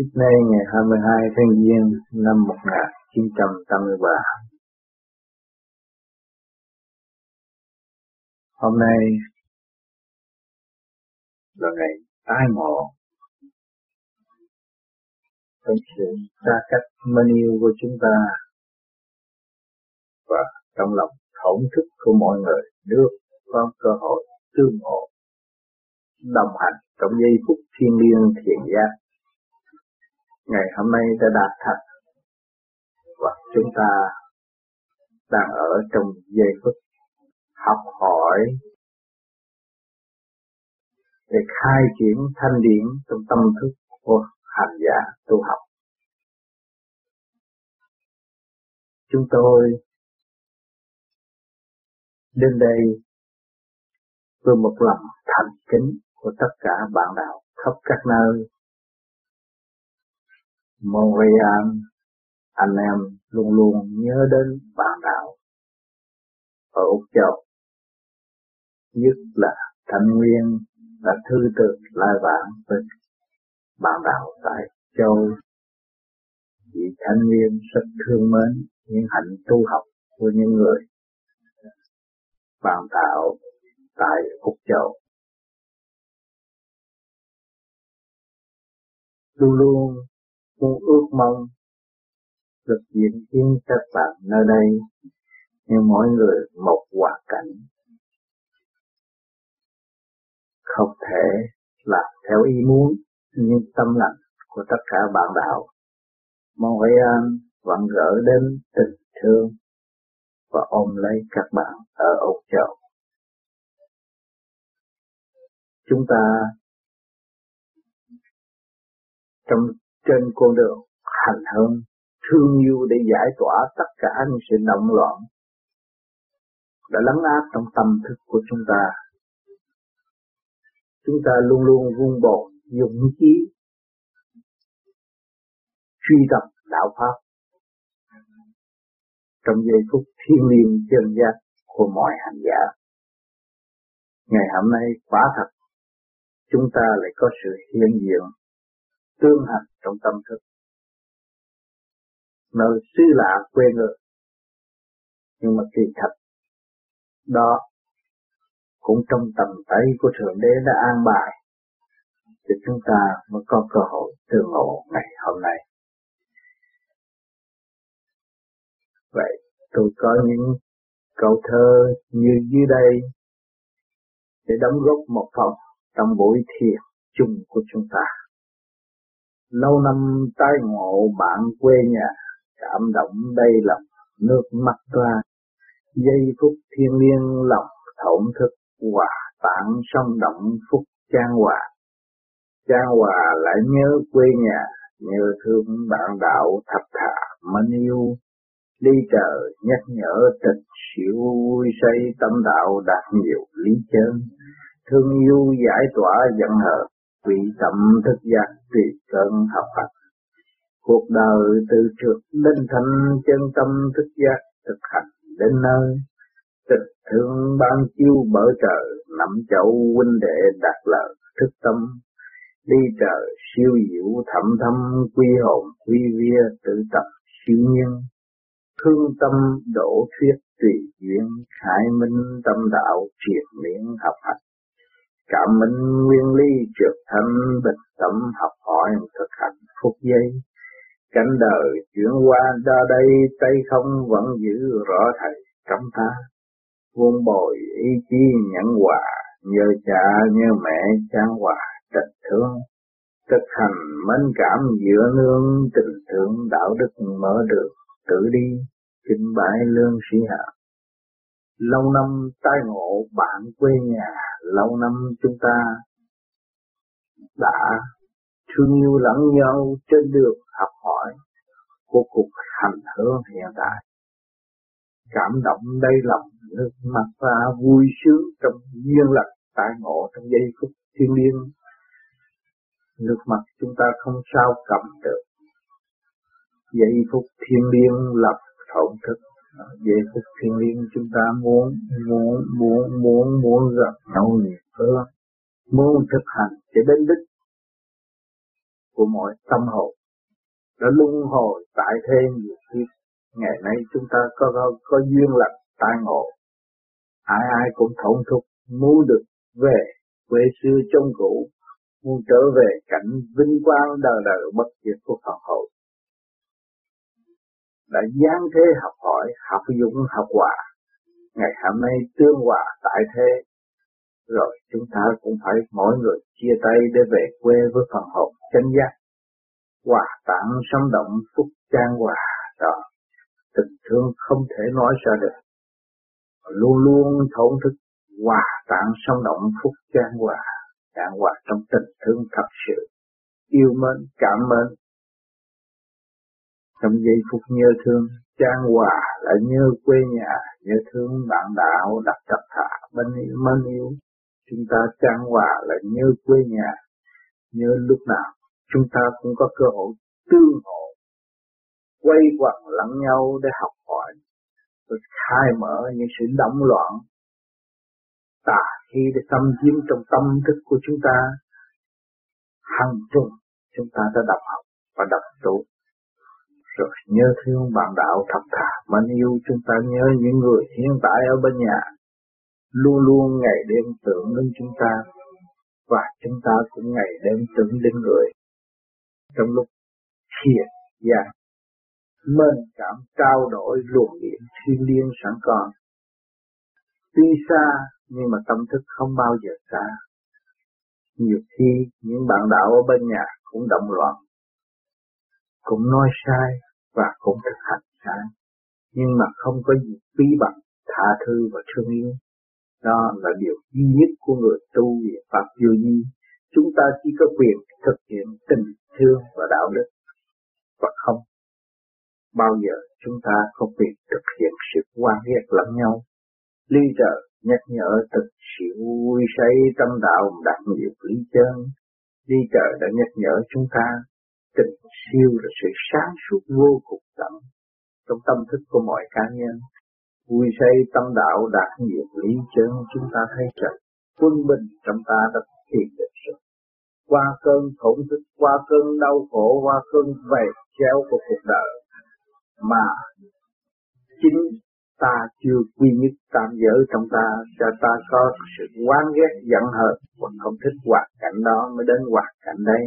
Trước nay ngày 22 tháng Giêng năm 1983. Hôm nay là ngày tái ngộ trong sự xa cách mến yêu của chúng ta và trong lòng thổn thức của mọi người được có cơ hội tương ngộ, đồng hành trong giây phút thiêng liêng thiền giác. Ngày hôm nay đã đạt thành và chúng ta đang ở trong giây phút học hỏi để khai triển thanh điển trong tâm thức của hành giả tu học. Chúng tôi đến đây với một lòng thành kính của tất cả bạn đạo khắp các nơi. Montreal, anh em luôn luôn nhớ đến bạn đạo ở Úc Châu, nhất là Thanh Nguyên là thư từ lai vãng với bạn đạo tại Châu. Vì Thanh Nguyên rất thương mến những hạnh tu học của những người bạn đạo tại Úc Châu, luôn luôn muốn ước mong được diễn kiến các bạn nơi đây, nhưng mỗi người một hoàn cảnh, không thể làm theo ý muốn, nhưng tâm lành của tất cả bạn đạo Montreal vẫn gửi đến tình thương và ôm lấy các bạn ở Âu Châu. Chúng ta trong trên con đường hành hương thương yêu để giải tỏa tất cả những sự động loạn đã lấn áp trong tâm thức của chúng ta. Chúng ta luôn luôn vun bồi dũng chí truy tập đạo pháp trong giây phút thiêng liêng chân giác của mọi hành giả. Ngày hôm nay quả thật chúng ta lại có sự hiện diện tương hành trong tâm thức, nơi xứ lạ quê người, nhưng mà kỳ thật đó cũng trong tầm tay của Thượng Đế đã an bài để chúng ta mới có cơ hội tương ngộ ngày hôm nay. Vậy tôi có những câu thơ như dưới đây để đóng góp một phần trong buổi thiền chung của chúng ta. Lâu năm tái ngộ bạn quê nhà, cảm động đây lòng nước mắt ra, giây phút thiêng liêng lòng thổn thức, hòa tạng sông động phúc trang hòa. Trang hòa lại nhớ quê nhà, nhớ thương bạn đạo thập thà mến yêu, ly trời nhắc nhở tịch xỉu vui say tâm đạo đạt nhiều lý chân, thương yêu giải tỏa giận hờn. Vị tâm thức giác tùy cơn học hành, cuộc đời từ trượt đến thành chân tâm thức giác thực hành đến nơi, tịch thương ban chiêu bởi trời nắm chậu huynh đệ đạt lợi thức tâm, đi trời siêu diệu thẩm thâm quy hồn quy vía tự tập siêu nhân, thương tâm đổ thuyết tùy duyên khai minh tâm đạo triệt miễn học hành. Cảm minh nguyên lý trượt thanh bình tâm học hỏi thực hành phút giây. Cảnh đời chuyển qua ra đây tay không vẫn giữ rõ thầy trong ta. Vun bồi ý chí nhẫn hòa, nhờ cha nhờ mẹ trang hòa trạch thương. Thực hành mến cảm giữa nương tình thương đạo đức mở đường tự đi, kinh bãi lương sĩ hạ. Lâu năm tái ngộ bạn quê nhà, lâu năm chúng ta đã thương yêu lẫn nhau trên đường học hỏi của cuộc hành hương hiện tại. Cảm động đây lòng nước mắt ta vui sướng trong duyên lành tái ngộ trong giây phút thiêng liêng. Nước mắt chúng ta không sao cầm được. Giây phút thiêng liêng lập thổn thức. Giây phút thiêng liêng chúng ta muốn gặp nhau nhiều hơn, muốn thực hành để đến đích của mọi tâm hồn đã luân hồi tại thế nhiều kiếp. Ngày nay chúng ta có duyên lành tai ngộ, ai ai cũng thổn thức muốn được về quê xưa trong cũ, muốn trở về cảnh vinh quang đời đời bất diệt của Phật hậu. Đã giáng thế học hỏi, học dụng, học hòa. Ngày hôm nay tương hòa tại thế, rồi chúng ta cũng phải mỗi người chia tay để về quê với phần hồn chánh giác. Hòa tạng sống động phúc trang hòa đó, tình thương không thể nói ra được. Luôn luôn thổn thức hòa tạng sống động phúc trang hòa, trang hòa trong tình thương thật sự, yêu mến, cảm mến. Trong giây phút nhớ thương, trang hòa lại nhớ quê nhà, nhớ thương bạn đạo đặt thật thả bên mến yêu. Chúng ta trang hòa lại nhớ quê nhà, nhớ lúc nào chúng ta cũng có cơ hội tương ngộ, quay quần lẫn nhau để học hỏi, rồi khai mở những sự động loạn, tà khí để xâm chiếm trong tâm thức của chúng ta. Hàng tuần chúng ta đã đọc học và đọc tụng, rồi nhớ thương bạn đạo thật thà mến yêu. Chúng ta nhớ những người hiện tại ở bên nhà, luôn luôn ngày đêm tưởng đến chúng ta, và chúng ta cũng ngày đêm tưởng đến người. Trong lúc thiền và mến cảm trao đổi luồng điện thiên liêng sẵn còn, tuy xa nhưng mà tâm thức không bao giờ xa. Nhiều khi những bạn đạo ở bên nhà cũng động loạn, cũng nói sai và cũng thực hành sai, nhưng mà không có gì phí bằng tha thứ và thương yêu. Đó là điều duy nhất của người tu về Pháp vô vi. Chúng ta chỉ có quyền thực hiện tình thương và đạo đức, và không bao giờ chúng ta có quyền thực hiện sự quan hệ lẫn nhau. Lý trợ nhắc nhở thực sự vui say tâm đạo đạt nhiều lý chân. Lý trợ đã nhắc nhở chúng ta tình siêu là sự sáng suốt vô cùng tận trong tâm thức của mọi cá nhân. Vui say tâm đạo đạt nhiều lý chân, chúng ta thấy rằng quân bình trong ta đã tìm được rồi. Qua cơn thổn thức, qua cơn đau khổ, qua cơn vầy chéo của cuộc đời mà chính ta chưa quy nhất tam giới trong ta, cho ta có sự oán ghét giận hờn và không thích hoạt cảnh đó mới đến hoạt cảnh đây.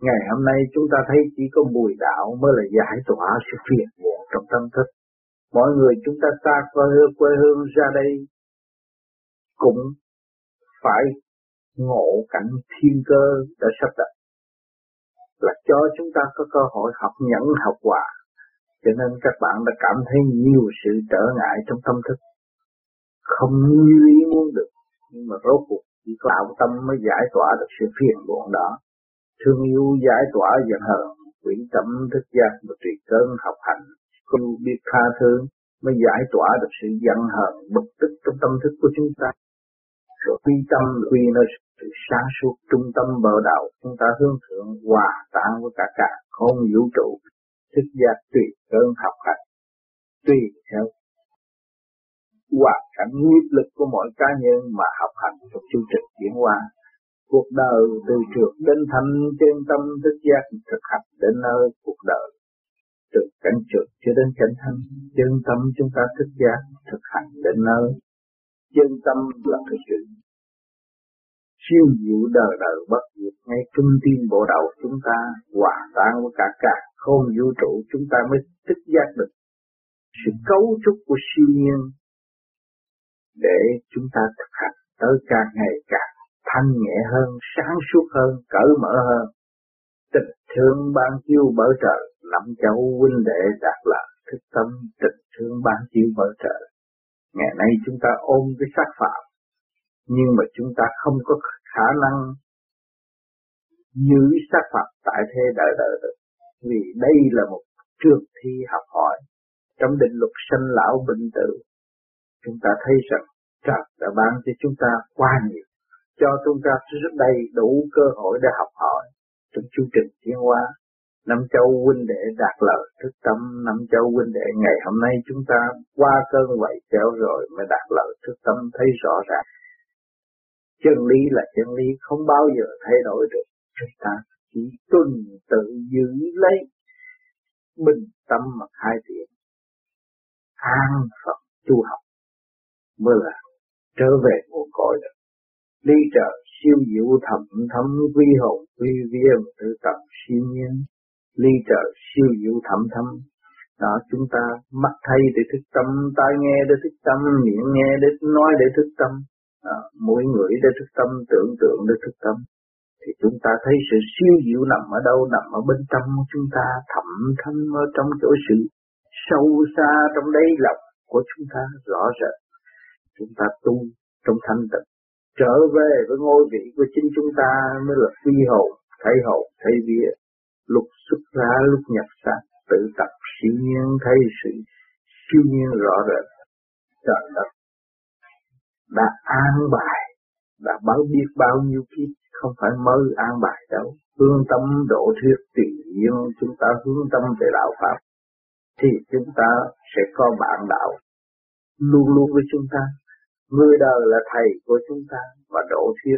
Ngày hôm nay chúng ta thấy chỉ có mùi đạo mới là giải tỏa sự phiền muộn trong tâm thức. Mọi người chúng ta xa quê hương ra đây cũng phải ngộ cảnh thiên cơ đã sắp đặt, là cho chúng ta có cơ hội học nhẫn học hòa. Cho nên các bạn đã cảm thấy nhiều sự trở ngại trong tâm thức, không như ý muốn được, nhưng mà rốt cuộc chỉ có đạo tâm mới giải tỏa được sự phiền muộn đó. Thương yêu giải tỏa giận hờn, quyển tâm thức giác và tùy cơn học hành, không biết tha thứ mới giải tỏa được sự giận hờn bực tức trong tâm thức của chúng ta. Rồi quy tâm quy nơi sự sáng suốt trung tâm bờ đạo, chúng ta hướng thượng hòa tạng với cả không vũ trụ, thức giác tùy cơn học hành, tùy theo hoạt cảnh nghiệp lực của mọi cá nhân mà học hành trong chương trình chuyển hóa. Cuộc đời từ trượt đến thanh trên tâm thức giác, thực hành đến nơi cuộc đời từ cảnh trượt cho đến cảnh thanh. Chân tâm chúng ta thức giác, thực hành đến nơi chân tâm là thực sự siêu diệu đời đời bất diệt. Ngay trung tim bộ đầu chúng ta hòa tan với cả không vũ trụ, chúng ta mới thức giác được sự cấu trúc của siêu nhiên để chúng ta thực hành tới càng ngày càng thanh nhẹ hơn, sáng suốt hơn, cởi mở hơn. Tình thương ban chiếu bởi trời, lắm cháu huynh đệ đạt là thức tâm tình thương ban chiếu bởi trời. Ngày nay chúng ta ôm cái xác phạm, nhưng mà chúng ta không có khả năng giữ xác phạm tại thế đời đời được, vì đây là một trường thi học hỏi. Trong định luật sanh lão bệnh tử, chúng ta thấy rằng trời đã ban cho chúng ta quá nhiều, cho chúng ta rất đầy đủ cơ hội để học hỏi trong chương trình tiến hóa. Năm châu huynh đệ đạt lợi thức tâm, năm châu huynh đệ ngày hôm nay chúng ta qua cơn quậy chéo rồi mới đạt lợi thức tâm, thấy rõ ràng. Chân lý là chân lý, không bao giờ thay đổi được. Chúng ta chỉ tuần tự giữ lấy bình tâm mà khai triển, an phận tu học mới là trở về nguồn cội được. Lý trời siêu diệu thầm thấm quy hồn quy viêm tự tận siêu nhiên. Lý trời siêu diệu thầm thấm. Đó, chúng ta mắt thấy để thức tâm, tai nghe để thức tâm, miệng nghe để nói để thức tâm, mũi ngửi để thức tâm, tưởng tượng để thức tâm. Thì chúng ta thấy sự siêu diệu nằm ở đâu? Nằm ở bên trong chúng ta, thẩm thâm ở trong chỗ sự sâu xa trong đáy lòng của chúng ta rõ rệt. Chúng ta tu trong thanh tịnh, trở về với ngôi vị của chính chúng ta mới là phi hồn, thấy vía, lúc xuất ra lúc nhập ra, tự tập siêu nhiên thấy sự siêu nhiên rõ rệt. Trời đất đã an bài, đã báo biết bao nhiêu kiếp, không phải mơ an bài đâu. Hướng tâm độ thuyết tùy nhiên, chúng ta hướng tâm về đạo Pháp thì chúng ta sẽ có bạn đạo luôn luôn với chúng ta. Người đời là thầy của chúng ta và độ thuyết,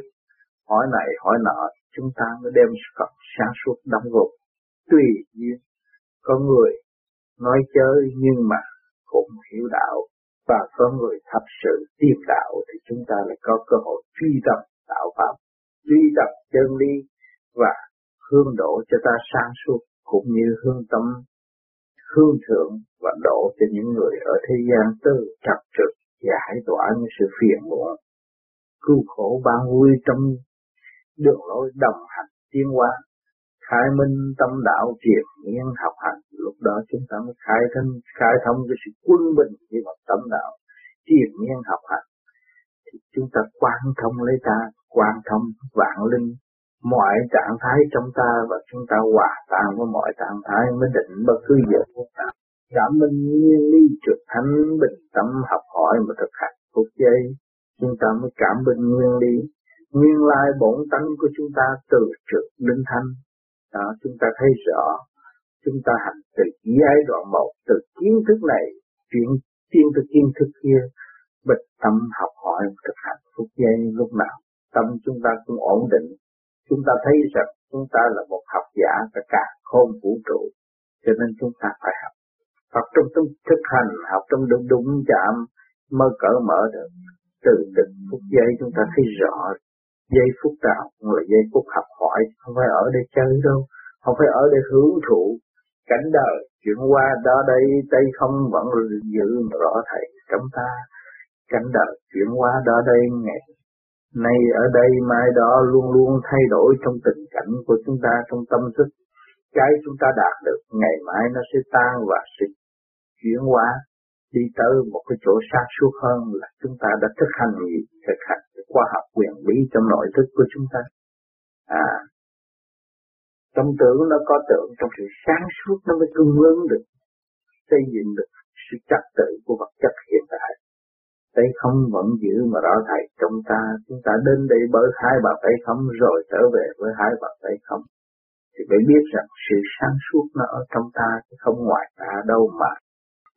hỏi này hỏi nọ, chúng ta mới đem Phật sáng suốt đóng gục. Tùy nhiên có người nói chơi nhưng mà cũng hiểu đạo, và có người thật sự tìm đạo thì chúng ta lại có cơ hội truy tập đạo Pháp, truy tập chân lý và hướng độ cho ta sáng suốt, cũng như hướng tâm hướng thượng và độ cho những người ở thế gian tư trật trực, giải tỏa những sự phiền muộn, cứu khổ ban vui trong đường lối đồng hành tiến hóa, khai minh tâm đạo triệt nhiên học hành. Lúc đó chúng ta mới khai thông cái sự quân bình với mặt tâm đạo triệt nhiên học hành, thì chúng ta quan thông lấy ta, quan thông vạn linh mọi trạng thái trong ta, và chúng ta hòa tan với mọi trạng thái mới định bất cứ giờ phút nào. Cảm minh nguyên lý trực thánh, bình tâm học hỏi mà thực hành phút giây, chúng ta mới cảm minh nguyên lý nguyên lai bổn tánh của chúng ta từ trực đến thanh. Đó, chúng ta thấy rõ, chúng ta hành từ ý ái đoạn một, từ kiến thức này chuyển từ kiến thức kia, bình tâm học hỏi thực hành phút giây, lúc nào tâm chúng ta cũng ổn định. Chúng ta thấy rằng chúng ta là một học giả cả cả khôn vũ trụ, cho nên chúng ta phải học, học trong thực hành, học trong đúng chạm mới cởi mở được. Từ từng phút giây chúng ta thấy rõ, giây phút nào cũng là giây phút học hỏi, không phải ở đây chơi đâu, không phải ở đây hưởng thụ cảnh đời chuyển qua đó đây tây không, vẫn giữ rõ thầy trong ta. Cảnh đời chuyển qua đó đây, ngày nay ở đây mai đó, luôn luôn thay đổi trong tình cảnh của chúng ta, trong tâm thức. Cái chúng ta đạt được ngày mai nó sẽ tan và sẽ chuyển hóa đi tới một cái chỗ sáng suốt hơn, là chúng ta đã thực hành gì? Thực hành khoa học quyền bí trong nội thức của chúng ta. Trong tưởng nó có tưởng, trong sự sáng suốt nó mới cung ứng được, xây dựng được sự trật tự của vật chất hiện tại. Tây không vẫn giữ mà rõ thầy trong ta, chúng ta đến đây bởi hai bàn tay không rồi trở về với hai bàn tay không. Thì phải biết rằng sự sáng suốt nó ở trong ta chứ không ngoài ta đâu mà.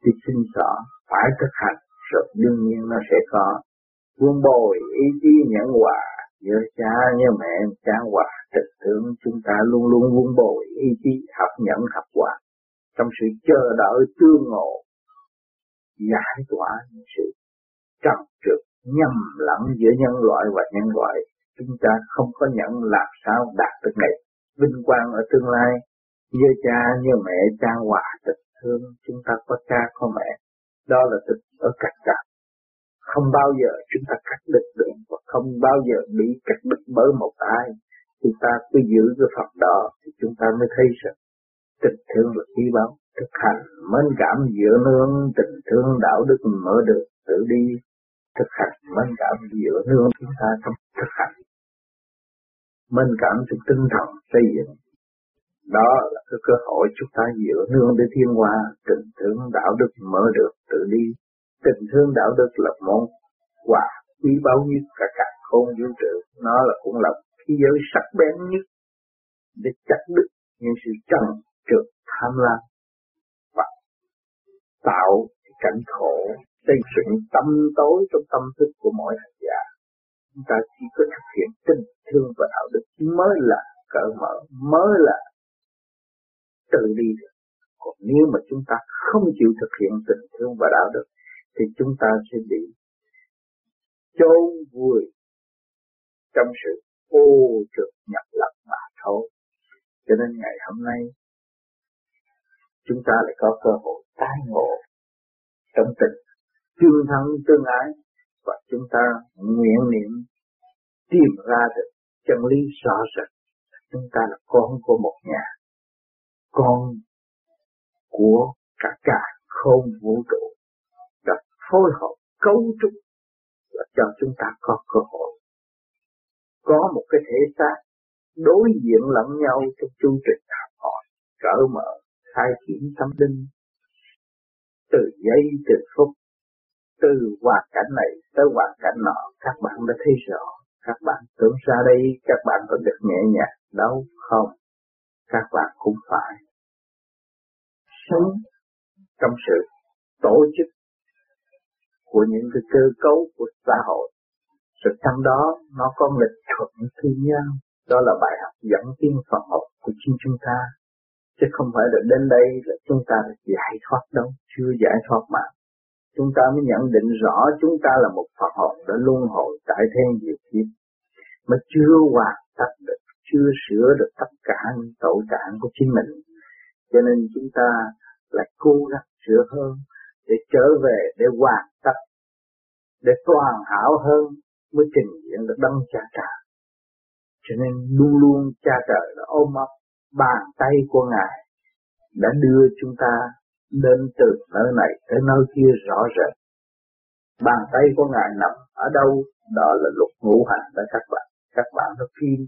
Thì xin rõ phải thực hành rồi đương nhiên nó sẽ có. Vương bồi ý chí nhẫn hòa, nhớ cha nhớ mẹ cha hòa trực tướng, chúng ta luôn luôn vương bồi ý chí học nhẫn học hòa trong sự chờ đợi tương ngộ, giải tỏa những sự trầm trượt nhầm lẫn giữa nhân loại và nhân loại. Chúng ta không có nhẫn làm sao đạt được ngày vinh quang ở tương lai. Như cha như mẹ cha hòa tình thương, chúng ta có cha có mẹ, đó là tình ở cạch cạp, không bao giờ chúng ta cắt đứt được và không bao giờ bị cắt đứt bởi một ai. Chúng ta cứ giữ cái Phật đó thì chúng ta mới thấy rằng tình thương là quý báu, thực hành mến cảm dựa nương tình thương đạo đức mở được tự đi, thực hành mến cảm dựa nương chúng ta trong thực hành mến cảm sự tinh thần xây dựng. Đó là cái cơ hội chúng ta dựa nương để thiên hoa, tình thương đạo đức mở được tự đi. Tình thương đạo đức là món quà quý báu nhất cả cả khôn vũ trụ, nó là cũng là thế giới sắc bén nhất để chặt đứt những sự trần trượt tham lam và tạo cảnh khổ, xây dựng tâm tối trong tâm thức của mỗi hành giả. Chúng ta chỉ có thực hiện tình thương và đạo đức mới là cởi mở mới là tự đi được. Còn nếu mà chúng ta không chịu thực hiện tình thương và đạo đức thì chúng ta sẽ bị chôn vùi trong sự ô trượt nhập lập mà thôi. Cho nên ngày hôm nay chúng ta lại có cơ hội tái ngộ trong tình tương thân tương ái, và chúng ta nguyện niệm tìm ra được chân lý rõ rệt. Chúng ta là con của một nhà, con của cả càn khôn vũ trụ đã phối hợp cấu trúc và cho chúng ta có cơ hội có một cái thể xác đối diện lẫn nhau trong chu trình học hỏi, cởi mở, khai triển tâm linh từ giây từ phút, từ hoàn cảnh này tới hoàn cảnh nọ. Các bạn đã thấy rõ, các bạn tưởng ra đây các bạn có được nhẹ nhàng đâu không? Các bạn cũng phải sống trong sự tổ chức của những cái cơ cấu của xã hội. Rồi trong đó nó có lịch thuật thương nhau. Đó là bài học dẫn tiến Phật học của chính chúng ta, chứ không phải là đến đây là chúng ta được giải thoát đâu. Chưa giải thoát mà chúng ta mới nhận định rõ chúng ta là một Phật hồn đã luân hồi tại thế nhiều kiếp mà chưa hoàn tất được, chưa sửa được tất cả những tội trạng của chính mình. Cho nên chúng ta lại cố gắng sửa hơn để trở về, để hoàn tất, để hoàn hảo hơn mới trình diện được đấng Cha Trời. Cho nên luôn luôn Cha Trời đã ôm ấp bàn tay của Ngài đã đưa chúng ta đến từ nơi này tới nơi kia rõ rệt. Bàn tay của Ngài nằm ở đâu? Đó là lục ngũ hành đó các bạn. Các bạn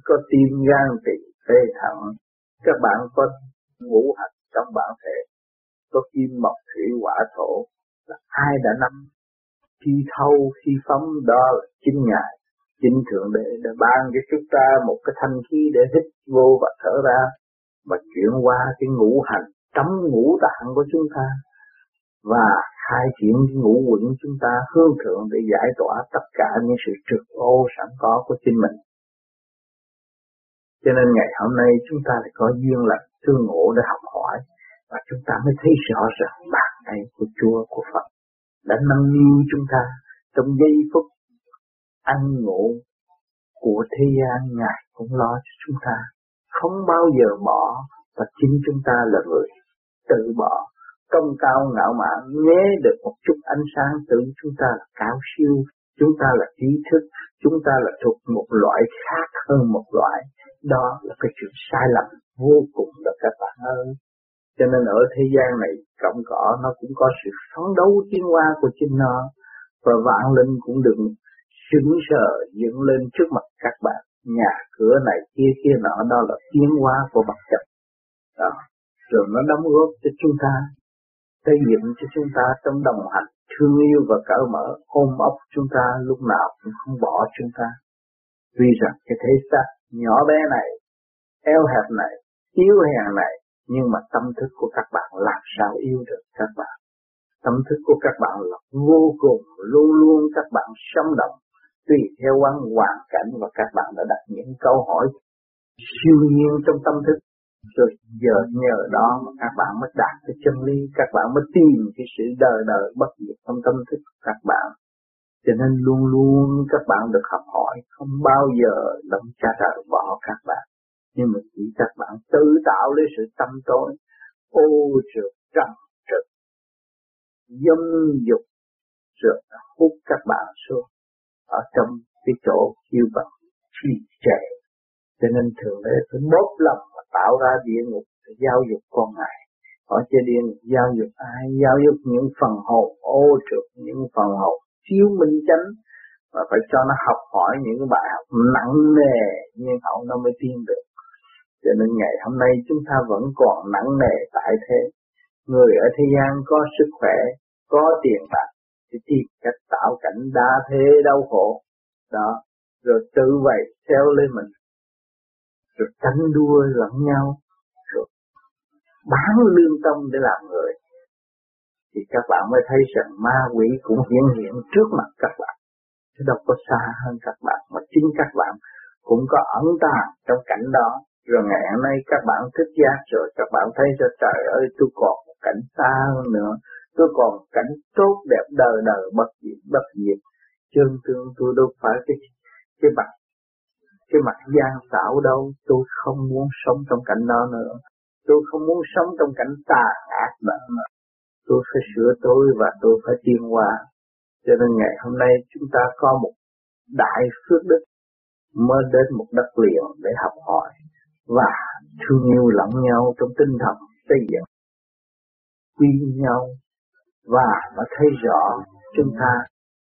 có tim, gan, tỳ, phế, thận. Các bạn có ngũ hành trong bản thể, có kim mộc thủy hỏa thổ. Là ai đã nắm khi thâu khi phóng? Đó là chính Ngài, chính Thượng Đế đã ban cho chúng ta một cái thanh khí để hít vô và thở ra, mà chuyển qua cái ngũ hành tấm ngũ tạng của chúng ta và khai triển ngũ quẩn chúng ta hướng thượng để giải tỏa tất cả những sự trượt ô sẵn có của chính mình. Cho nên ngày hôm nay chúng ta lại có duyên lành tương ngộ để học hỏi, và chúng ta mới thấy rõ ràng bàn tay của Chúa, của Phật đã nâng niu chúng ta trong giây phút ăn ngủ của thế gian. Ngài cũng lo cho chúng ta, không bao giờ bỏ, và chính chúng ta là người tự bỏ, công cao ngạo mạn, nhé được một chút ánh sáng tưởng chúng ta là cao siêu, chúng ta là trí thức, chúng ta là thuộc một loại khác hơn một loại. Đó là cái chuyện sai lầm vô cùng đó các bạn ơi. Cho nên ở thế gian này cộng cỏ nó cũng có sự phấn đấu tiến hóa của chính nó, và vạn linh cũng đừng sững sờ dựng lên trước mặt các bạn. Nhà cửa này kia kia nọ, đó là tiến hóa của vật chất đó. Rồi nó đóng góp cho chúng ta, xây dựng cho chúng ta trong đồng hành thương yêu và cởi mở, ôm ấp chúng ta lúc nào cũng không bỏ chúng ta. Vì rằng cái thế xác nhỏ bé này, eo hẹp này, yếu hèn này, nhưng mà tâm thức của các bạn làm sao yêu được các bạn? Tâm thức của các bạn là vô cùng, luôn luôn các bạn sống động tùy theo hoàn cảnh, và các bạn đã đặt những câu hỏi siêu nhiên trong tâm thức. Rồi giờ nhờ đó mà các bạn mới đạt cái chân lý, các bạn mới tìm cái sự đời đời bất diệt trong tâm thức của các bạn. Cho nên luôn luôn các bạn được học hỏi, không bao giờ đấng Cha Trời bỏ các bạn. Nhưng mà chỉ các bạn tự tạo lấy sự tâm tối, ô trượt trầm trực, dâm dục, rồi hút các bạn xuống ở trong cái chỗ kiêu bận trì trệ. Cho nên Thượng Đế phải bóp lòng và tạo ra địa ngục để giáo dục con Ngài. Ở trên địa ngục giáo dục ai? Giáo dục những phần hồn ô trượt, những phần hồn thiếu minh chánh, và phải cho nó học hỏi những bài học nặng nề, nhưng hậu nó mới tiến được. Cho nên ngày hôm nay chúng ta vẫn còn nặng nề tại thế. Người ở thế gian có sức khỏe, có tiền bạc thì tìm cách tạo cảnh đa thế đau khổ đó, rồi tự vậy treo lên mình, rồi tranh đua lẫn nhau, rồi bán lương tâm để làm người. Thì các bạn mới thấy rằng ma quỷ cũng hiện hiện trước mặt các bạn, chứ đâu có xa hơn các bạn, mà chính các bạn cũng có ẩn tàng trong cảnh đó. Rồi ngày hôm nay các bạn thức giác rồi, các bạn thấy cho trời ơi tôi còn một cảnh xa hơn nữa, tôi còn cảnh tốt đẹp đời đời bất diệt. Chân thương tôi đâu phải cái mặt gian xảo đâu, tôi không muốn sống trong cảnh đó nữa, tôi không muốn sống trong cảnh tà ác nữa, tôi phải sửa tôi và tôi phải tiến hóa. Cho nên ngày hôm nay chúng ta có một đại phước đức mới đến một đất liền để học hỏi và thương yêu lẫn nhau trong tinh thần xây dựng quy nhau, và nó thấy rõ chúng ta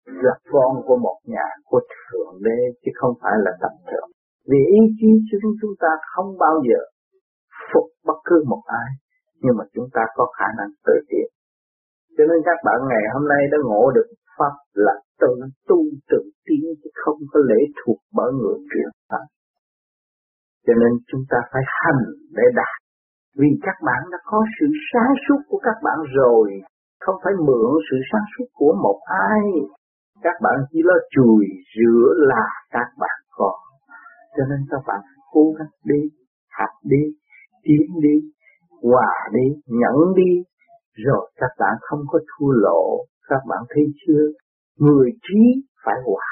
là con của một nhà của Thượng Đế chứ không phải là tầm thường. Vì ý chí chúng ta không bao giờ phục bất cứ một ai, nhưng mà chúng ta có khả năng tự tiến. Cho nên các bạn ngày hôm nay đã ngộ được pháp là tự tu tự tiến chứ không có lễ thuộc bởi người truyền pháp. Cho nên chúng ta phải hành để đạt. Vì các bạn đã có sự sáng suốt của các bạn rồi, không phải mượn sự sáng suốt của một ai. Các bạn chỉ lo chùi rửa là các bạn có. Cho nên các bạn cố gắng đi, học đi, tiến đi, hòa đi, nhẫn đi, rồi các bạn không có thua lỗ. Các bạn thấy chưa? Người trí phải hòa,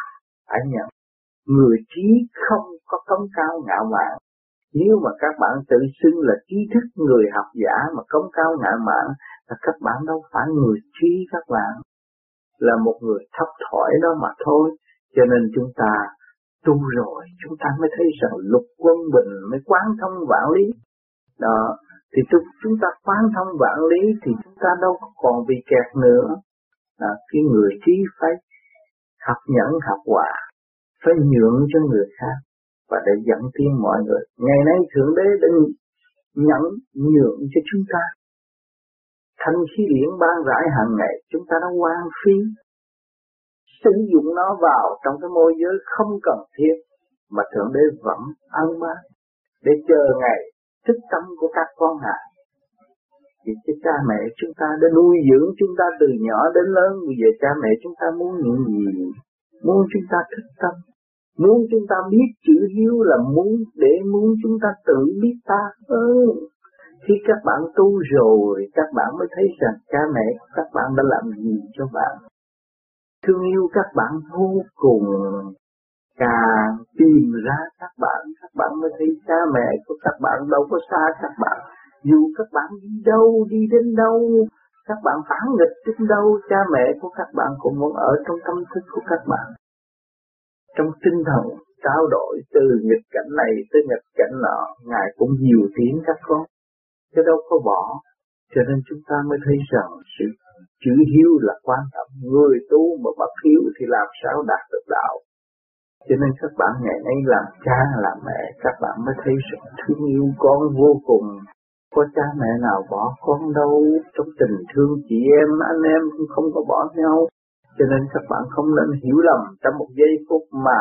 phải nhẫn. Người trí không có cống cao ngạo mạn. Nếu mà các bạn tự xưng là trí thức người học giả mà cống cao ngạo mạn là các bạn đâu phải người trí, các bạn là một người thấp thỏi đó mà thôi. Cho nên chúng ta tu rồi chúng ta mới thấy rằng lục quân bình mới quán thông vạn lý. Đó, thì chúng ta quán thông vạn lý thì chúng ta đâu còn bị kẹt nữa. Đó, cái người trí phải học nhẫn học hòa, phải nhượng cho người khác và để dẫn tiến mọi người. Ngày nay Thượng Đế đã nhẫn nhượng cho chúng ta. Thanh khí điển ban rải hàng ngày chúng ta đã hoang phí, sử dụng nó vào trong cái môi giới không cần thiết mà Thượng Đế vẫn ăn ban để chờ ngày thức tâm của các con hạ. Vì cái cha mẹ chúng ta đã nuôi dưỡng chúng ta từ nhỏ đến lớn, bây giờ cha mẹ chúng ta muốn những gì? Muốn chúng ta thức tâm, muốn chúng ta biết chữ hiếu là muốn chúng ta tự biết ta hơn. Khi các bạn tu rồi, các bạn mới thấy rằng cha mẹ các bạn đã làm gì cho bạn. Thương yêu các bạn vô cùng, càng tìm ra các bạn mới thấy cha mẹ của các bạn đâu có xa các bạn. Dù các bạn đi đâu, đi đến đâu, các bạn phản nghịch đến đâu, cha mẹ của các bạn cũng vẫn ở trong tâm thức của các bạn. Trong tinh thần trao đổi từ nghịch cảnh này tới nghịch cảnh nọ, Ngài cũng dìu tiến các con, chứ đâu có bỏ. Cho nên chúng ta mới thấy rằng sự chữ hiếu là quan trọng. Người tu mà bất hiếu thì làm sao đạt được đạo. Cho nên các bạn ngày nay làm cha làm mẹ, các bạn mới thấy sự thương yêu con vô cùng. Có cha mẹ nào bỏ con đâu, trong tình thương chị em anh em cũng không có bỏ nhau. Cho nên các bạn không nên hiểu lầm trong một giây phút mà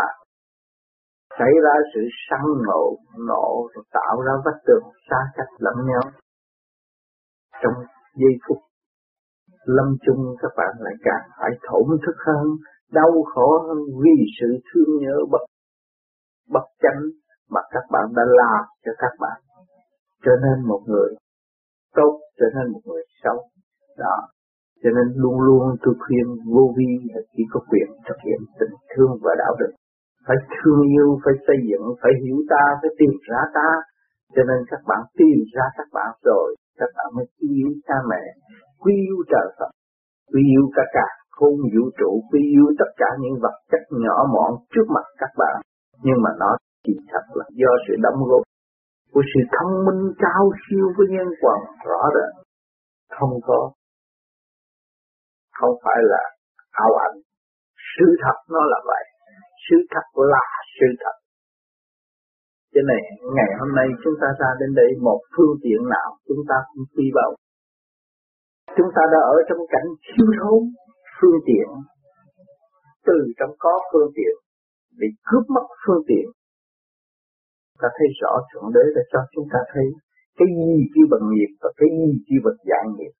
xảy ra sự săn nộ tạo ra vết tường xa cách lẫn nhau. Trong giây phút lâm chung các bạn lại càng phải thổn thức hơn, đau khổ hơn vì sự thương nhớ bất chánh mà các bạn đã làm cho các bạn trở nên một người tốt, trở nên một người xấu. Đó, cho nên luôn luôn tôi khuyên vô vi là chỉ có quyền thực hiện tình thương và đạo đức. Phải thương yêu, phải xây dựng, phải hiểu ta, phải tìm ra ta. Cho nên các bạn tìm ra các bạn rồi, các bạn mới quý yêu cha mẹ, quý yêu trời Phật, quý yêu cả không vũ trụ, quý yêu tất cả những vật chất nhỏ mọn trước mặt các bạn. Nhưng mà nó chỉ thật là do sự đóng góp của sự thông minh cao siêu của nhân quả rõ ràng, không phải là ảo ảnh. Sự thật nó là vậy, sự thật là sự thật. Cho nên ngày hôm nay chúng ta ra đến đây một phương tiện nào chúng ta cũng phi bầu. Chúng ta đã ở trong cảnh thiếu thốn phương tiện, từ trong có phương tiện bị cướp mất phương tiện. Ta thấy rõ Thượng Đế đã cho chúng ta thấy cái gì chi bằng nghiệp và cái gì chi bằng giải nghiệp.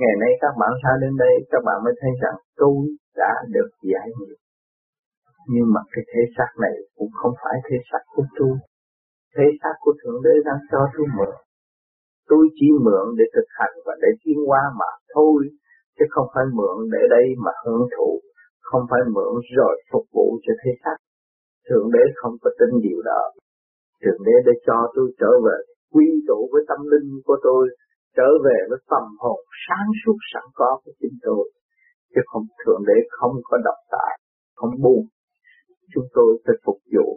Ngày nay các bạn ra đến đây các bạn mới thấy rằng tôi đã được giải nghiệp. Nhưng mà cái thể xác này cũng không phải thể xác của tôi. thế xác của Thượng Đế đang cho tôi mượn. Tôi chỉ mượn để thực hành và để tiến hóa mà thôi, chứ không phải mượn để đây mà hưởng thụ, không phải mượn rồi phục vụ cho thế xác. Thượng Đế không có tin điều đó. Thượng Đế để cho tôi trở về quy tụ với tâm linh của tôi, trở về với tâm hồn sáng suốt sẵn có của chính tôi, chứ không Thượng Đế không có độc tài, không buồn. Chúng tôi phải phục vụ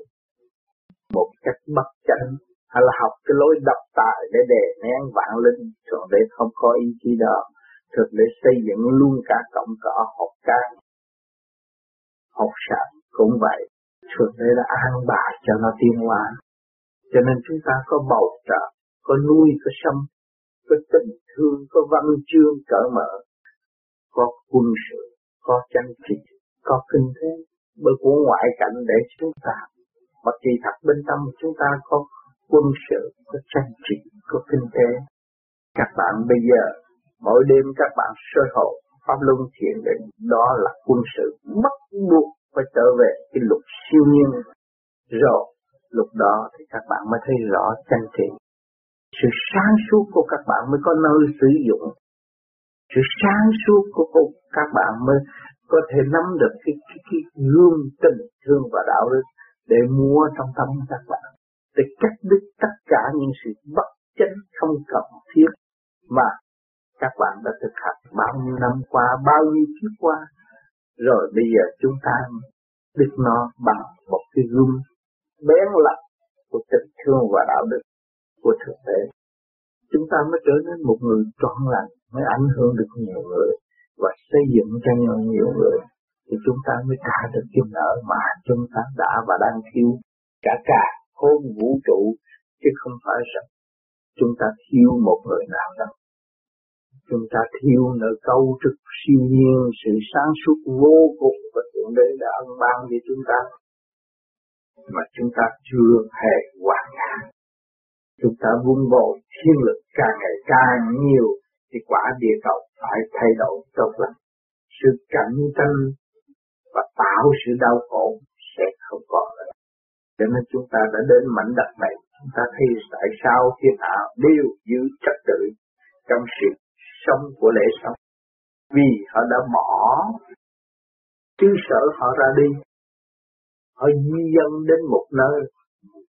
một cách bất chánh hay là học cái lối độc tài để đè nén vạn linh. Thượng Đế không có ý chí đó. Thượng Đế xây dựng luôn cả cộng cỏ học cát, học sạch cũng vậy. Thượng Đế đã an bài cho nó tiến hóa. Cho nên chúng ta có bầu trời, có nuôi, có sâm, có tình thương, có văn chương cởi mở, có quân sự, có chánh trị, có kinh tế, bởi của ngoại cảnh để chúng ta. Mà kỳ thật bên trong chúng ta có quân sự, có chánh trị, có kinh tế. Các bạn bây giờ, mỗi đêm các bạn soi hồn, pháp luân thiền định, đó là quân sự bắt buộc phải trở về cái luật siêu nhiên. Rồi, lúc đó thì các bạn mới thấy rõ chánh trị. Sự sáng suốt của các bạn mới có nơi sử dụng. Sự sáng suốt của các bạn mới có thể nắm được cái gương tình thương và đạo đức để mua trong tâm các bạn, để cắt đứt tất cả những sự bất chánh không cần thiết mà các bạn đã thực hành bao nhiêu năm qua, bao nhiêu kiếp qua. Rồi bây giờ chúng ta đứt nó bằng một cái gương bén lặng của tình thương và đạo đức của Thượng Đế. Chúng ta mới trở nên một người trọn lành, mới ảnh hưởng được nhiều người và xây dựng cho nhiều người, thì chúng ta mới trả được cái nợ mà chúng ta đã và đang thiếu cả khối vũ trụ, chứ không phải rằng chúng ta thiếu một người nào đâu. Chúng ta thiếu nơi câu trực siêu nhiên, sự sáng suốt vô cùng và Thượng Đế đã ân ban cho chúng ta, mà chúng ta chưa hề hoàn ngã. Chúng ta vun bồi thiên lực càng ngày càng nhiều thì quả địa cầu phải thay đổi tốt lắm. Sự cạnh tranh và tạo sự đau khổ sẽ không còn nữa. Cho nên chúng ta đã đến mảnh đất này, chúng ta thấy tại sao thiên hạ đều giữ trật tự trong sự sống của lễ sống. Vì họ đã bỏ tư sở họ ra đi, họ di dân đến một nơi,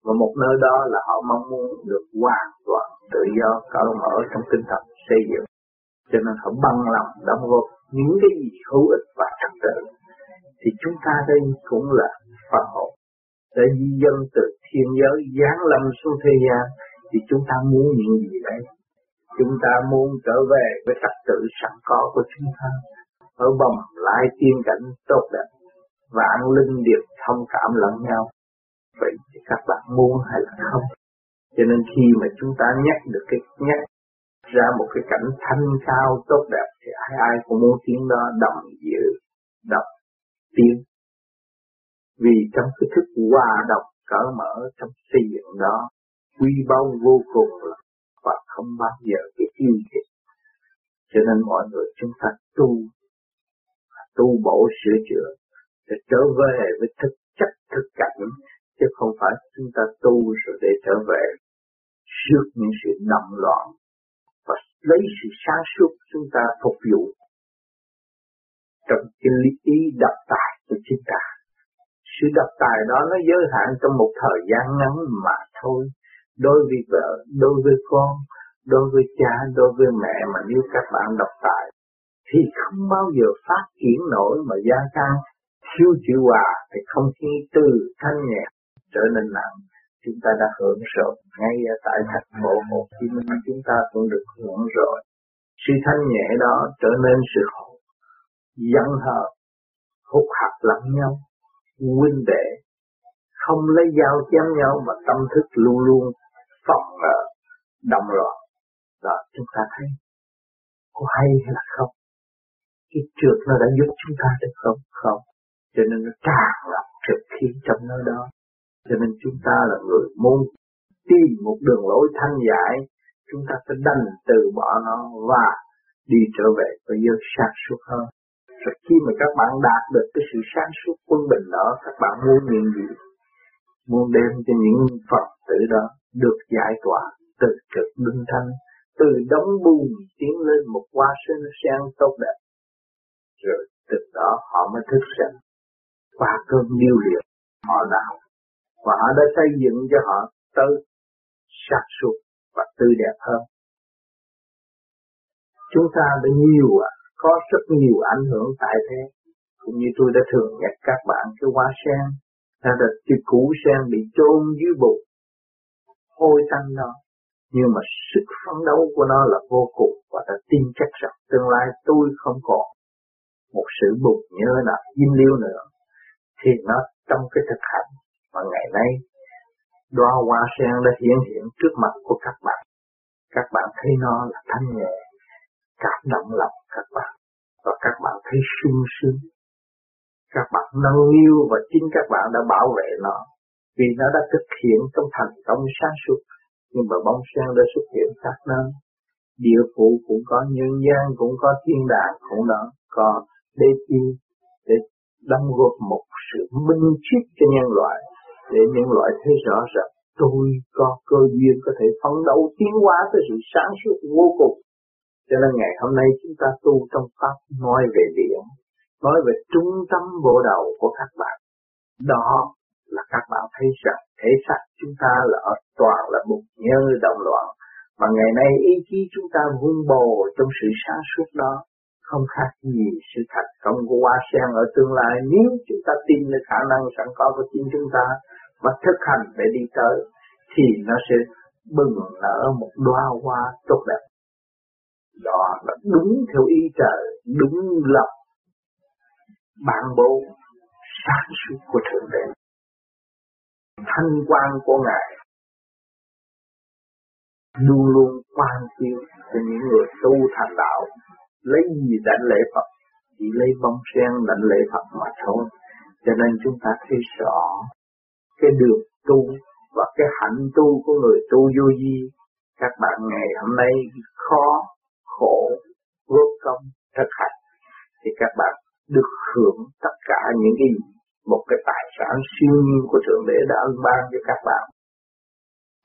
và một nơi đó là họ mong muốn được hoàn toàn tự do cởi mở trong tinh thần xây dựng. Cho nên họ bằng lòng đóng góp những cái gì hữu ích và trật tự. Thì chúng ta đây cũng là Phật hộ để di dân từ thiên giới giáng lâm xuống thế gian. Thì chúng ta muốn những gì đấy? Chúng ta muốn trở về với trật tự sẵn có của chúng ta, ở bồng lại tiên cảnh tốt đẹp, vạn linh điệp thông cảm lẫn nhau. Vậy thì các bạn muốn hay là không? Cho nên khi mà chúng ta nhắc ra một cái cảnh thanh cao tốt đẹp thì ai cũng muốn tiếng đó đồng dự, đồng tiếng. Vì trong cái thức hòa đồng cởi mở trong xây dựng đó, quy bao vô cùng và không bao giờ bị tiêu diệt. Cho nên mọi người chúng ta tu bổ sửa chữa để trở về với thực chất thực cảnh, chứ không phải chúng ta tu rồi để trở về trước những sự động loạn, và lấy sự sáng suốt chúng ta phục vụ trong cái lý ý độc tài của chúng ta. Sự độc tài đó nó giới hạn trong một thời gian ngắn mà thôi, đối với vợ, đối với con, đối với cha, đối với mẹ. Mà nếu các bạn độc tài thì không bao giờ phát triển nổi, mà gia tăng thiếu chịu hòa thì không khí từ thanh nhẹ trở nên nặng. Chúng ta đã hưởng rồi, ngay tại thành phố Hồ Chí Minh chúng ta cũng được hưởng rồi. Sự thanh nhẹ đó trở nên sự giận hờn, hụt hạt lẫn nhau, huynh đệ không lấy dao chém nhau, mà tâm thức luôn luôn phòng ngừa động loạn. Đó chúng ta thấy có hay hay là không? Cái trượt nó đã giúp chúng ta được không? Không. Cho nên nó tràn ngập trực khí trong nơi đó. Cho nên chúng ta là người muốn tìm một đường lối thanh giải, chúng ta phải đành từ bỏ nó và đi trở về với giới sáng suốt hơn. Rồi khi mà các bạn đạt được cái sự sáng suốt quân bình đó, các bạn muốn những gì? muốn đem cho những Phật tử đó được giải tỏa từ cực bình thanh, từ đống buồn tiến lên một hoa sinh sang tốt đẹp. Rồi từ đó họ mới thức rằng qua cơn điêu luyện họ nào, và họ đã xây dựng cho họ tới sạch sụp và tươi đẹp hơn. Chúng ta đã có rất nhiều ảnh hưởng tại thế, cũng như tôi đã thường nhắc các bạn cái hoa sen, là cái củ sen bị chôn dưới bùn hôi tanh đó, nhưng mà sức phấn đấu của nó là vô cùng, và đã tin chắc rằng tương lai tôi không còn một sự bùn nhơ nào dính liêu nữa, thì nó trong cái thực hành mà ngày nay đoá hoa sen đã hiện trước mặt của các bạn. Các bạn thấy nó là thanh nhẹ, cảm động lòng các bạn, và các bạn thấy sung sướng. Các bạn nâng niu và chính các bạn đã bảo vệ nó, vì nó đã thực hiện trong thành công sáng suốt. Nhưng mà bông sen đã xuất hiện khác nơi, địa phủ cũng có, nhân gian cũng có, thiên đàng cũng đó, còn để chi? Để đóng góp một sự minh triết cho nhân loại, để nhân loại thấy rõ rằng tôi có cơ duyên có thể phấn đấu tiến hóa tới sự sáng suốt vô cùng. Cho nên ngày hôm nay chúng ta tu trong pháp nói về điểm, nói về trung tâm bộ đầu của các bạn. Đó là các bạn thấy rằng thể xác chúng ta là toàn là bột nhơ động loạn, mà ngày nay ý chí chúng ta vun bồi trong sự sáng suốt đó, không khác gì sự thành công của hoa sen ở tương lai, nếu chúng ta tin được khả năng sẵn có của chính chúng ta mà thực hành để đi tới, thì nó sẽ bừng nở một đoá hoa tốt đẹp. Đó là đúng theo ý trời, đúng lòng bản bộ sáng suốt của Thượng Đế, thanh quan của Ngài luôn luôn quan chiếu cho những người tu thành đạo. Lấy gì đảnh lễ Phật? Chỉ lấy bông sen đảnh lễ Phật mà thôi. Cho nên chúng ta thấy rõ cái đường tu và cái hạnh tu của người tu vô vi. Các bạn ngày hôm nay khó, khổ, vô công, thực hành, thì các bạn được hưởng tất cả những cái một cái tài sản siêu nhiên của Thượng Đế đã ân ban cho các bạn.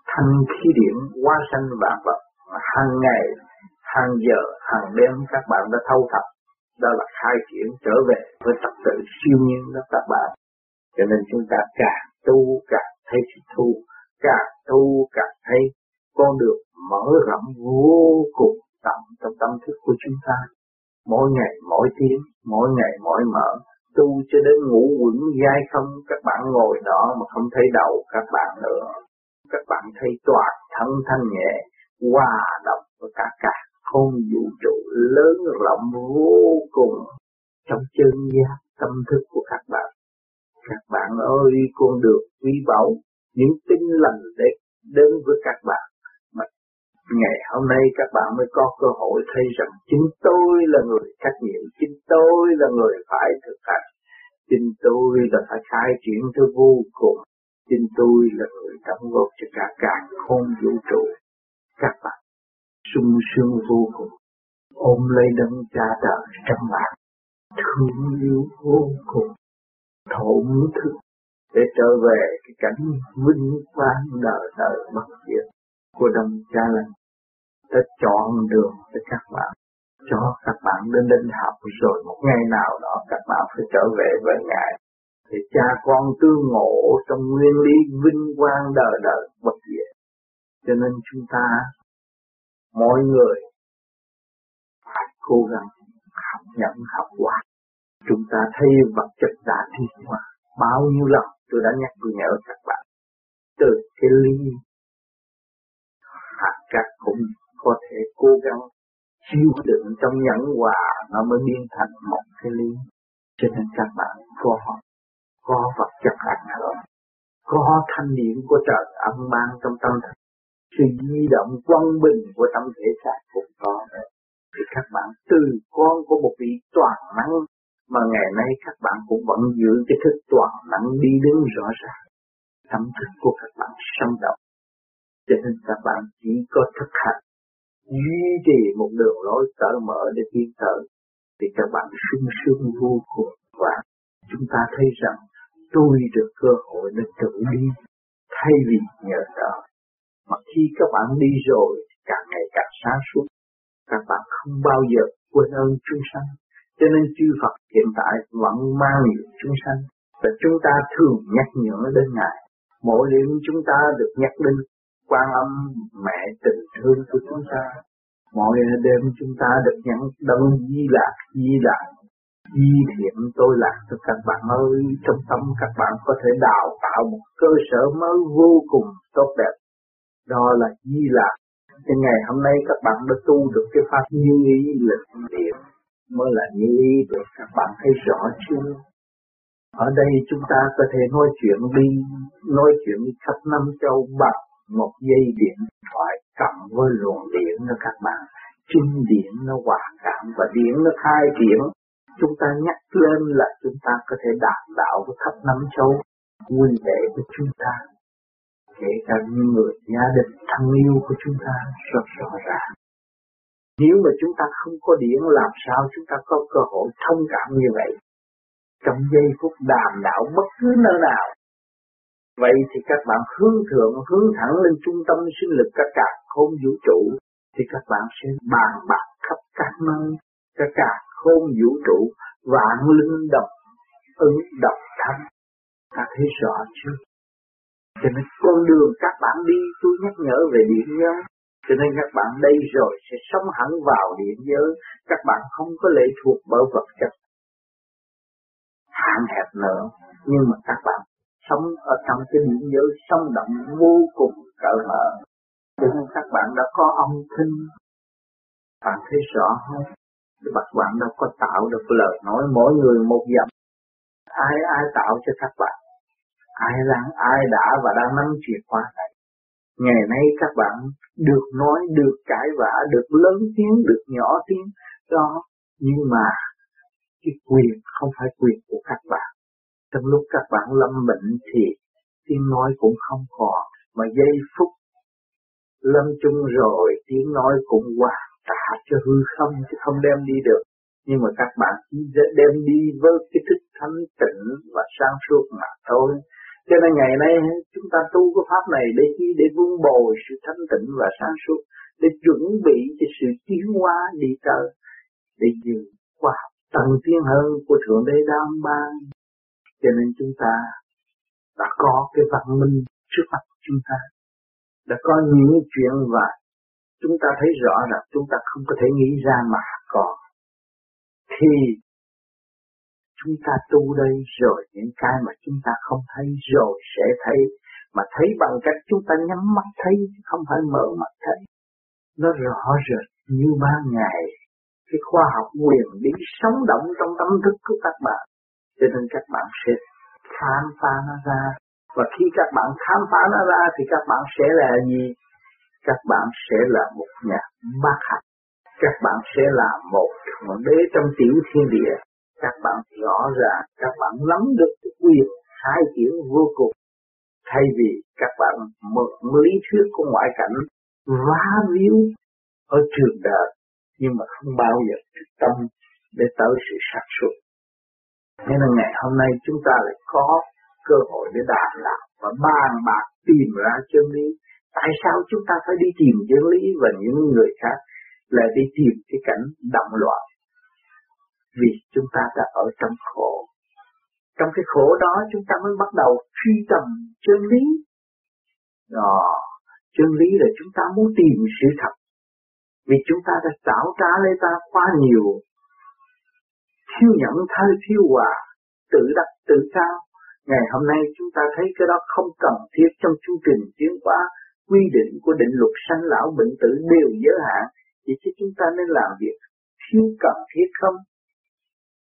Thanh khí điển hoa xanh vạn vật hàng ngày, hàng giờ, hàng đêm các bạn đã thâu thập, đó là khai triển trở về với tập tự siêu nhiên đó các bạn. Cho nên chúng ta càng tu càng thấy sự tu, càng tu càng thấy con đường mở rộng vô cùng tận trong tâm thức của chúng ta. Mỗi ngày mỗi tiếng, mỗi ngày mỗi mở, tu cho đến ngủ quẩn dai không, các bạn ngồi đó mà không thấy đầu các bạn nữa. Các bạn thấy toàn thân thanh nhẹ, hòa đồng với cả không vũ trụ lớn rộng vô cùng trong chân giác tâm thức của các bạn. Các bạn ơi, con được quý báu những tinh lành để đến với các bạn. Mà ngày hôm nay các bạn mới có cơ hội thấy rằng chính tôi là người trách nhiệm, chính tôi là người phải thực hành, chính tôi là phải khai triển tới vô cùng, chính tôi là người đóng góp cho cả càng không vũ trụ. Các bạn sung sướng vô cùng, ôm lấy đấng cha trời trong lòng, thương yêu vô cùng, thổn thức để trở về cái cảnh vinh quang đời đời bất diệt của đấng cha lành. Đã chọn đường cho các bạn, cho các bạn đến linh học, rồi một ngày nào đó các bạn phải trở về với Ngài, thì cha con tương ngộ trong nguyên lý vinh quang đời đời bất diệt. Cho nên chúng ta mọi người phải cố gắng học nhận học hoạt. Chúng ta thấy vật chất đã thiên hóa, bao nhiêu lần tôi đã nhắc nhở các bạn, từ cái ly hạt cát cũng có thể cố gắng chịu đựng trong nhẫn hòa, nó mới biến thành một cái ly. Cho nên các bạn có vật chất ảnh hưởng, có thanh điển của trời ân ban trong tâm thức, sự di động quân bình của tâm thể xác cũng có. Thì các bạn từ con của một vị toàn năng, mà ngày nay các bạn cũng vẫn giữ cái thức toàn năng đi đến rõ ràng. Tâm thức của các bạn sanh động, cho nên các bạn chỉ có thực hành duy trì một đường lối cởi mở để tiến tới, thì các bạn sung sướng vô cùng. Và chúng ta thấy rằng tôi được cơ hội để tự đi thay vì nhờ trợ. Mà khi các bạn đi rồi càng ngày càng sáng suốt, các bạn không bao giờ quên ơn chúng sanh. Cho nên chư Phật hiện tại vẫn mang nhiều chúng sanh, và chúng ta thường nhắc nhở đến Ngài. Mỗi đêm chúng ta được nhắc đến Quan Âm Mẹ tình thương của chúng ta. Mỗi đêm chúng ta được nhắc đến Di Lạc, Di Thiện Tôi Lạc cho các bạn ơi. Trong tâm các bạn có thể đào tạo một cơ sở mới vô cùng tốt đẹp, đó là Di Lạc. Thì ngày hôm nay các bạn đã tu được cái pháp như ý lịch điểm, mới là như ý được. Các bạn thấy rõ chưa? Ở đây chúng ta có thể nói chuyện đi khắp năm châu bằng một dây điện thoại cộng với luồng điện đó các bạn. Chính điện nó hòa cảm và điện nó khai triển. Chúng ta nhắc lên là chúng ta có thể đạt đạo với khắp năm châu nguyên đệ của chúng ta. Kể cả những người gia đình thân yêu của chúng ta rất rõ ràng. Nếu mà chúng ta không có điện làm sao chúng ta có cơ hội thông cảm như vậy. Trong giây phút đàm đạo bất cứ nơi nào. Vậy thì các bạn hướng thẳng lên trung tâm sinh lực các cả khôn vũ trụ. Thì các bạn sẽ bàn bạc khắp các nơi, các cả khôn vũ trụ, vạn linh độc, ứng độc thâm. Ta thấy rõ chưa? Cho nên con đường các bạn đi, tôi nhắc nhở về điện nhớ. Cho nên các bạn đây rồi sẽ sống hẳn vào điện nhớ. Các bạn không có lệ thuộc bởi vật chất hạn hẹp nữa. Nhưng mà các bạn sống ở trong cái điện nhớ sống động vô cùng cởi mở. Cho nên các bạn đã có ông thinh. Bạn thấy rõ không? Các bạn đâu có tạo được lời nói mỗi người một dòng. Ai tạo cho các bạn? Ai đã và đang nắm chìa khóa này. Ngày nay các bạn được nói, được cãi vã, được lớn tiếng, được nhỏ tiếng đó. Nhưng mà cái quyền không phải quyền của các bạn. Trong lúc các bạn lâm bệnh thì tiếng nói cũng không còn. Mà giây phút lâm chung rồi tiếng nói cũng qua trả cho hư không chứ không đem đi được. Nhưng mà các bạn chỉ đem đi với cái thức thanh tịnh và sáng suốt mà thôi. Cho nên ngày nay chúng ta tu cái pháp này để chi? Để vun bồi sự thanh tịnh và sáng suốt, để chuẩn bị cho sự tiến hóa đi tới, để dự qua tầng tiến hơn của Thượng Đế đang ban. Cho nên chúng ta đã có cái văn minh trước mặt chúng ta, đã có những chuyện và chúng ta thấy rõ là chúng ta không có thể nghĩ ra mà còn. Thì chúng ta tu đây rồi những cái mà chúng ta không thấy rồi sẽ thấy. Mà thấy bằng cách chúng ta nhắm mắt thấy chứ không phải mở mắt thấy. Nó rõ rệt như ban ngày. Cái khoa học quyền bí sống động trong tâm thức của các bạn. Cho nên các bạn sẽ khám phá nó ra. Và khi các bạn khám phá nó ra thì các bạn sẽ là gì? Các bạn sẽ là một nhà bác học. Các bạn sẽ là một Thượng Đế trong tiểu thiên địa. Các bạn rõ ràng, các bạn nắm được quyền khai triển vô cùng. Thay vì các bạn mượn lý thuyết của ngoại cảnh vá víu ở trường đời, nhưng mà không bao giờ thực tâm để tới sự sản xuất. Nên là ngày hôm nay chúng ta lại có cơ hội để đàm đạo và bàn bạc tìm ra chân lý. Tại sao chúng ta phải đi tìm chân lý và những người khác là đi tìm cái cảnh động loạn? Vì chúng ta đã ở trong khổ. Trong cái khổ đó chúng ta mới bắt đầu truy tầm chân lý. Đó, chân lý là chúng ta muốn tìm sự thật. Vì chúng ta đã tạo ra lấy ta quá nhiều thiếu nhẫn thay thiếu hòa, tự đặt tự cao. Ngày hôm nay chúng ta thấy cái đó không cần thiết trong chương trình tiến hóa. Quy định của định luật sanh lão bệnh tử đều giới hạn. Vậy chứ chúng ta nên làm việc thiếu cần thiết không?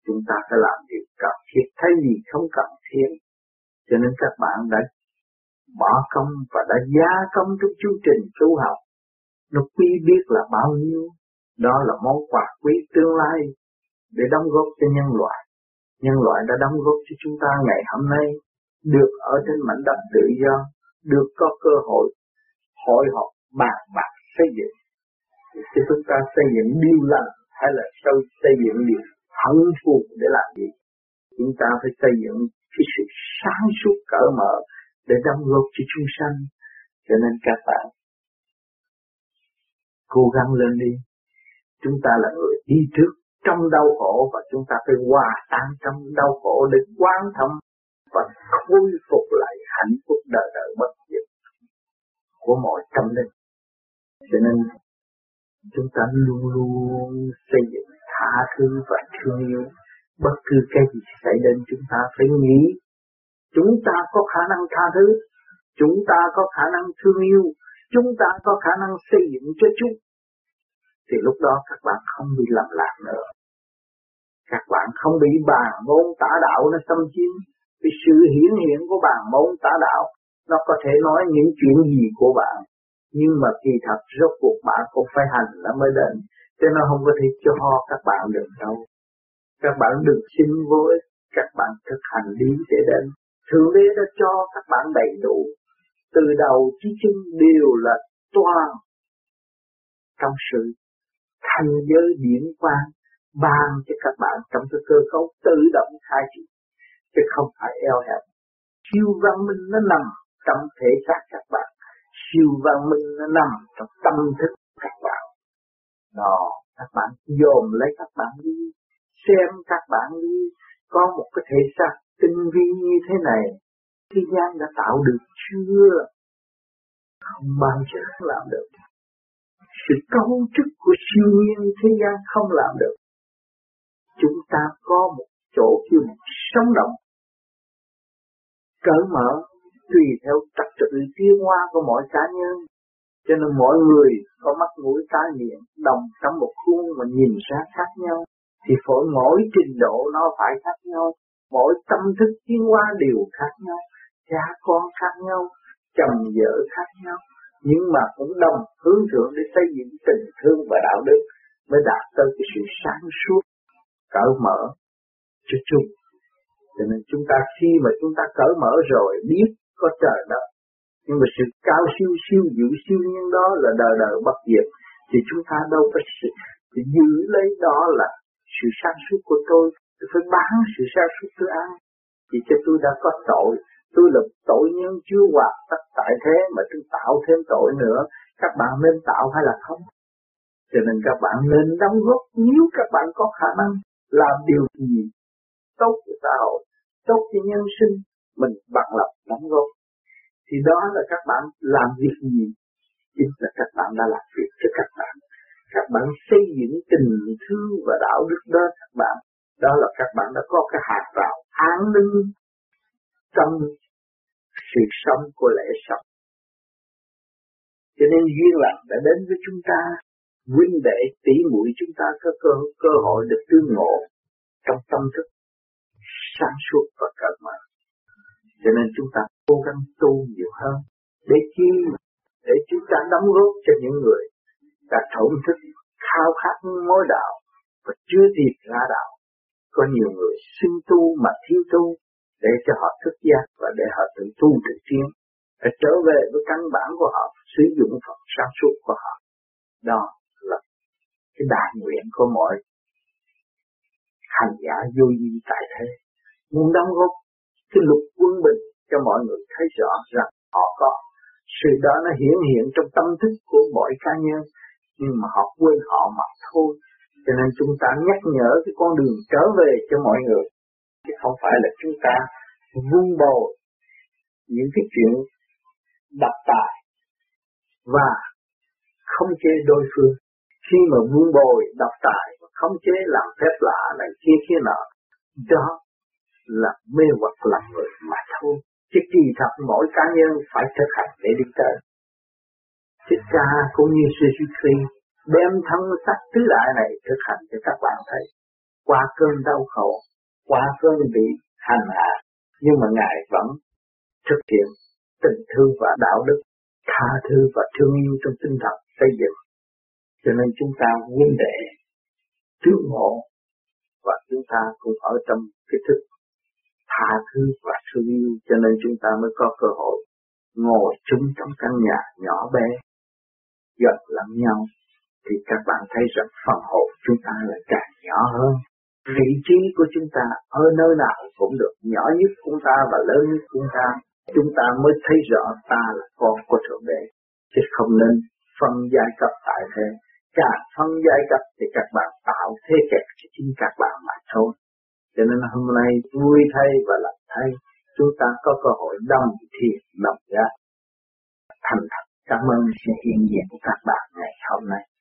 Chúng ta phải làm việc cần thiết thay vì không cần thiết. Cho nên các bạn đã bỏ công và đã gia công trong chương trình tu học. Nó quý biết là bao nhiêu. Đó là món quà quý tương lai để đóng góp cho nhân loại. Nhân loại đã đóng góp cho chúng ta ngày hôm nay được ở trên mảnh đất tự do, được có cơ hội hội họp bàn bạc xây dựng. Chứ chúng ta xây dựng điều lành hay là xây dựng điều hạnh phúc để làm gì? Chúng ta phải xây dựng cái sự sáng suốt cởi mở để đóng góp cho chúng sanh. Cho nên các bạn cố gắng lên đi. Chúng ta là người đi trước trong đau khổ, và chúng ta phải hòa tan trong đau khổ để quan thông và khôi phục lại hạnh phúc đời đời bất diệt của mọi tâm linh. Cho nên chúng ta luôn luôn xây dựng tha thứ và thương yêu. Bất cứ cái gì xảy đến chúng ta phải nghĩ chúng ta có khả năng tha thứ, chúng ta có khả năng thương yêu, chúng ta có khả năng xây dựng cho chúng. Thì lúc đó các bạn không bị lầm lạc nữa. Các bạn không bị bàn môn tả đạo nó xâm chiếm. Vì sự hiển hiện của bàn môn tả đạo, nó có thể nói những chuyện gì của bạn, nhưng mà kỳ thật rốt cuộc bạn cũng phải hành nó mới đến. Cho nên không có thể cho các bạn được đâu. Các bạn đừng xin vô ích. Các bạn thực hành đi để đến. Thượng Đế đã cho các bạn đầy đủ. Từ đầu chí chân đều là toàn trong sự thành giới điển quang ban cho các bạn trong cái cơ cấu tự động khai triển, chứ không phải eo hẹp. Siêu văn minh nó nằm trong thể xác các bạn, siêu văn minh nó nằm trong tâm thức các bạn. Đó, các bạn dồn lấy các bạn đi, xem các bạn đi, có một cái thể xác tinh vi như thế này, thế gian đã tạo được chưa? Không bao giờ làm được. Sự cấu trúc của siêu nhiên thế gian không làm được. Chúng ta có một chỗ kêu sống động, cởi mở, tùy theo trật tự tiến hóa của mỗi cá nhân. Cho nên mỗi người có mắt mũi tai miệng đồng trong một khuôn mà nhìn ra khác nhau, thì mỗi trình độ nó phải khác nhau, mỗi tâm thức tiến hóa đều khác nhau, cha con khác nhau, chồng vợ khác nhau. Nhưng mà cũng đồng hướng thượng để xây dựng tình thương và đạo đức, mới đạt tới cái sự sáng suốt, cởi mở cho chung. Cho nên chúng ta khi mà chúng ta cởi mở rồi, biết có trời đất, nhưng mà sự cao siêu siêu diệu siêu nhiên đó là đời đời bất diệt, thì chúng ta đâu có thì giữ lấy đó là sự sáng suốt của tôi phải bán sự sáng suốt tôi ăn, thì cho tôi đã có tội. Tôi là tội nhân chưa hòa tất tại thế mà tôi tạo thêm tội nữa. Các bạn nên tạo hay là không? Cho nên các bạn nên đóng góp, nếu các bạn có khả năng làm điều gì tốt cho xã hội, tốt cho nhân sinh, mình bằng lòng đóng góp. Thì đó là các bạn làm việc gì? Chính là các bạn đã làm việc cho các bạn. Các bạn xây dựng tình thương và đạo đức đó các bạn. Đó là các bạn đã có cái hạt gạo an ninh trong sự sống của lễ sống. Cho nên duyên lành đã đến với chúng ta, huynh đệ tỷ muội chúng ta có cơ hội được tương ngộ trong tâm thức sáng suốt và cởi mở. Cho nên chúng ta cố gắng tu nhiều hơn để chi? Để chúng ta đóng góp cho những người đã thổn thức khao khát ngôi đạo và chưa tìm ra đạo. Có nhiều người sinh tu mà thiếu tu, để cho họ thức giác và để họ tự tu tự tiến, để trở về với căn bản của họ, sử dụng Phật sáng suốt của họ. Đó là cái đại nguyện của mọi hành giả vô vi tại thế, muốn đóng góp cái luật quân bình cho mọi người thấy rõ rằng họ có. Sự đó nó hiển hiện trong tâm thức của mỗi cá nhân, nhưng mà họ quên họ mà thôi. Cho nên chúng ta nhắc nhở cái con đường trở về cho mọi người, chứ không phải là chúng ta vun bồi những cái chuyện độc tài và không chế đối phương. Khi mà vun bồi độc tài và không chế làm phép lạ này kia kia nọ, đó là mê hoặc lòng người mà thôi. Chứ kỳ thật mỗi cá nhân phải thực hành để đi tới. Thích Ca cũng như Sư Duy Phi đem thân sắc tứ đại này thực hành cho các bạn thấy, qua cơn đau khổ, qua cơn bị hành hạ, nhưng mà Ngài vẫn thực hiện tình thương và đạo đức, tha thứ và thương yêu trong tinh thần xây dựng. Cho nên chúng ta huynh đệ tương ngộ, và chúng ta cũng ở trong cái thức tha thứ và thương yêu, cho nên chúng ta mới có cơ hội ngồi chung trong căn nhà nhỏ bé gần lẫn nhau. Thì các bạn thấy rằng phần hồn chúng ta là càng nhỏ hơn. Vị trí của chúng ta ở nơi nào cũng được, nhỏ nhất chúng ta và lớn nhất chúng ta Chúng ta mới thấy rõ ta là con của Thượng Đế, chứ không nên phân giai cấp tại thế. Càng phân giai cấp thì các bạn tạo thế kẹt cho chính các bạn mà thôi. Cho nên hôm nay vui thay và lạc thay, chúng ta có cơ hội đồng thiện đồng giác. Thành thật cảm ơn sự hiện diện của các bạn ngày hôm nay.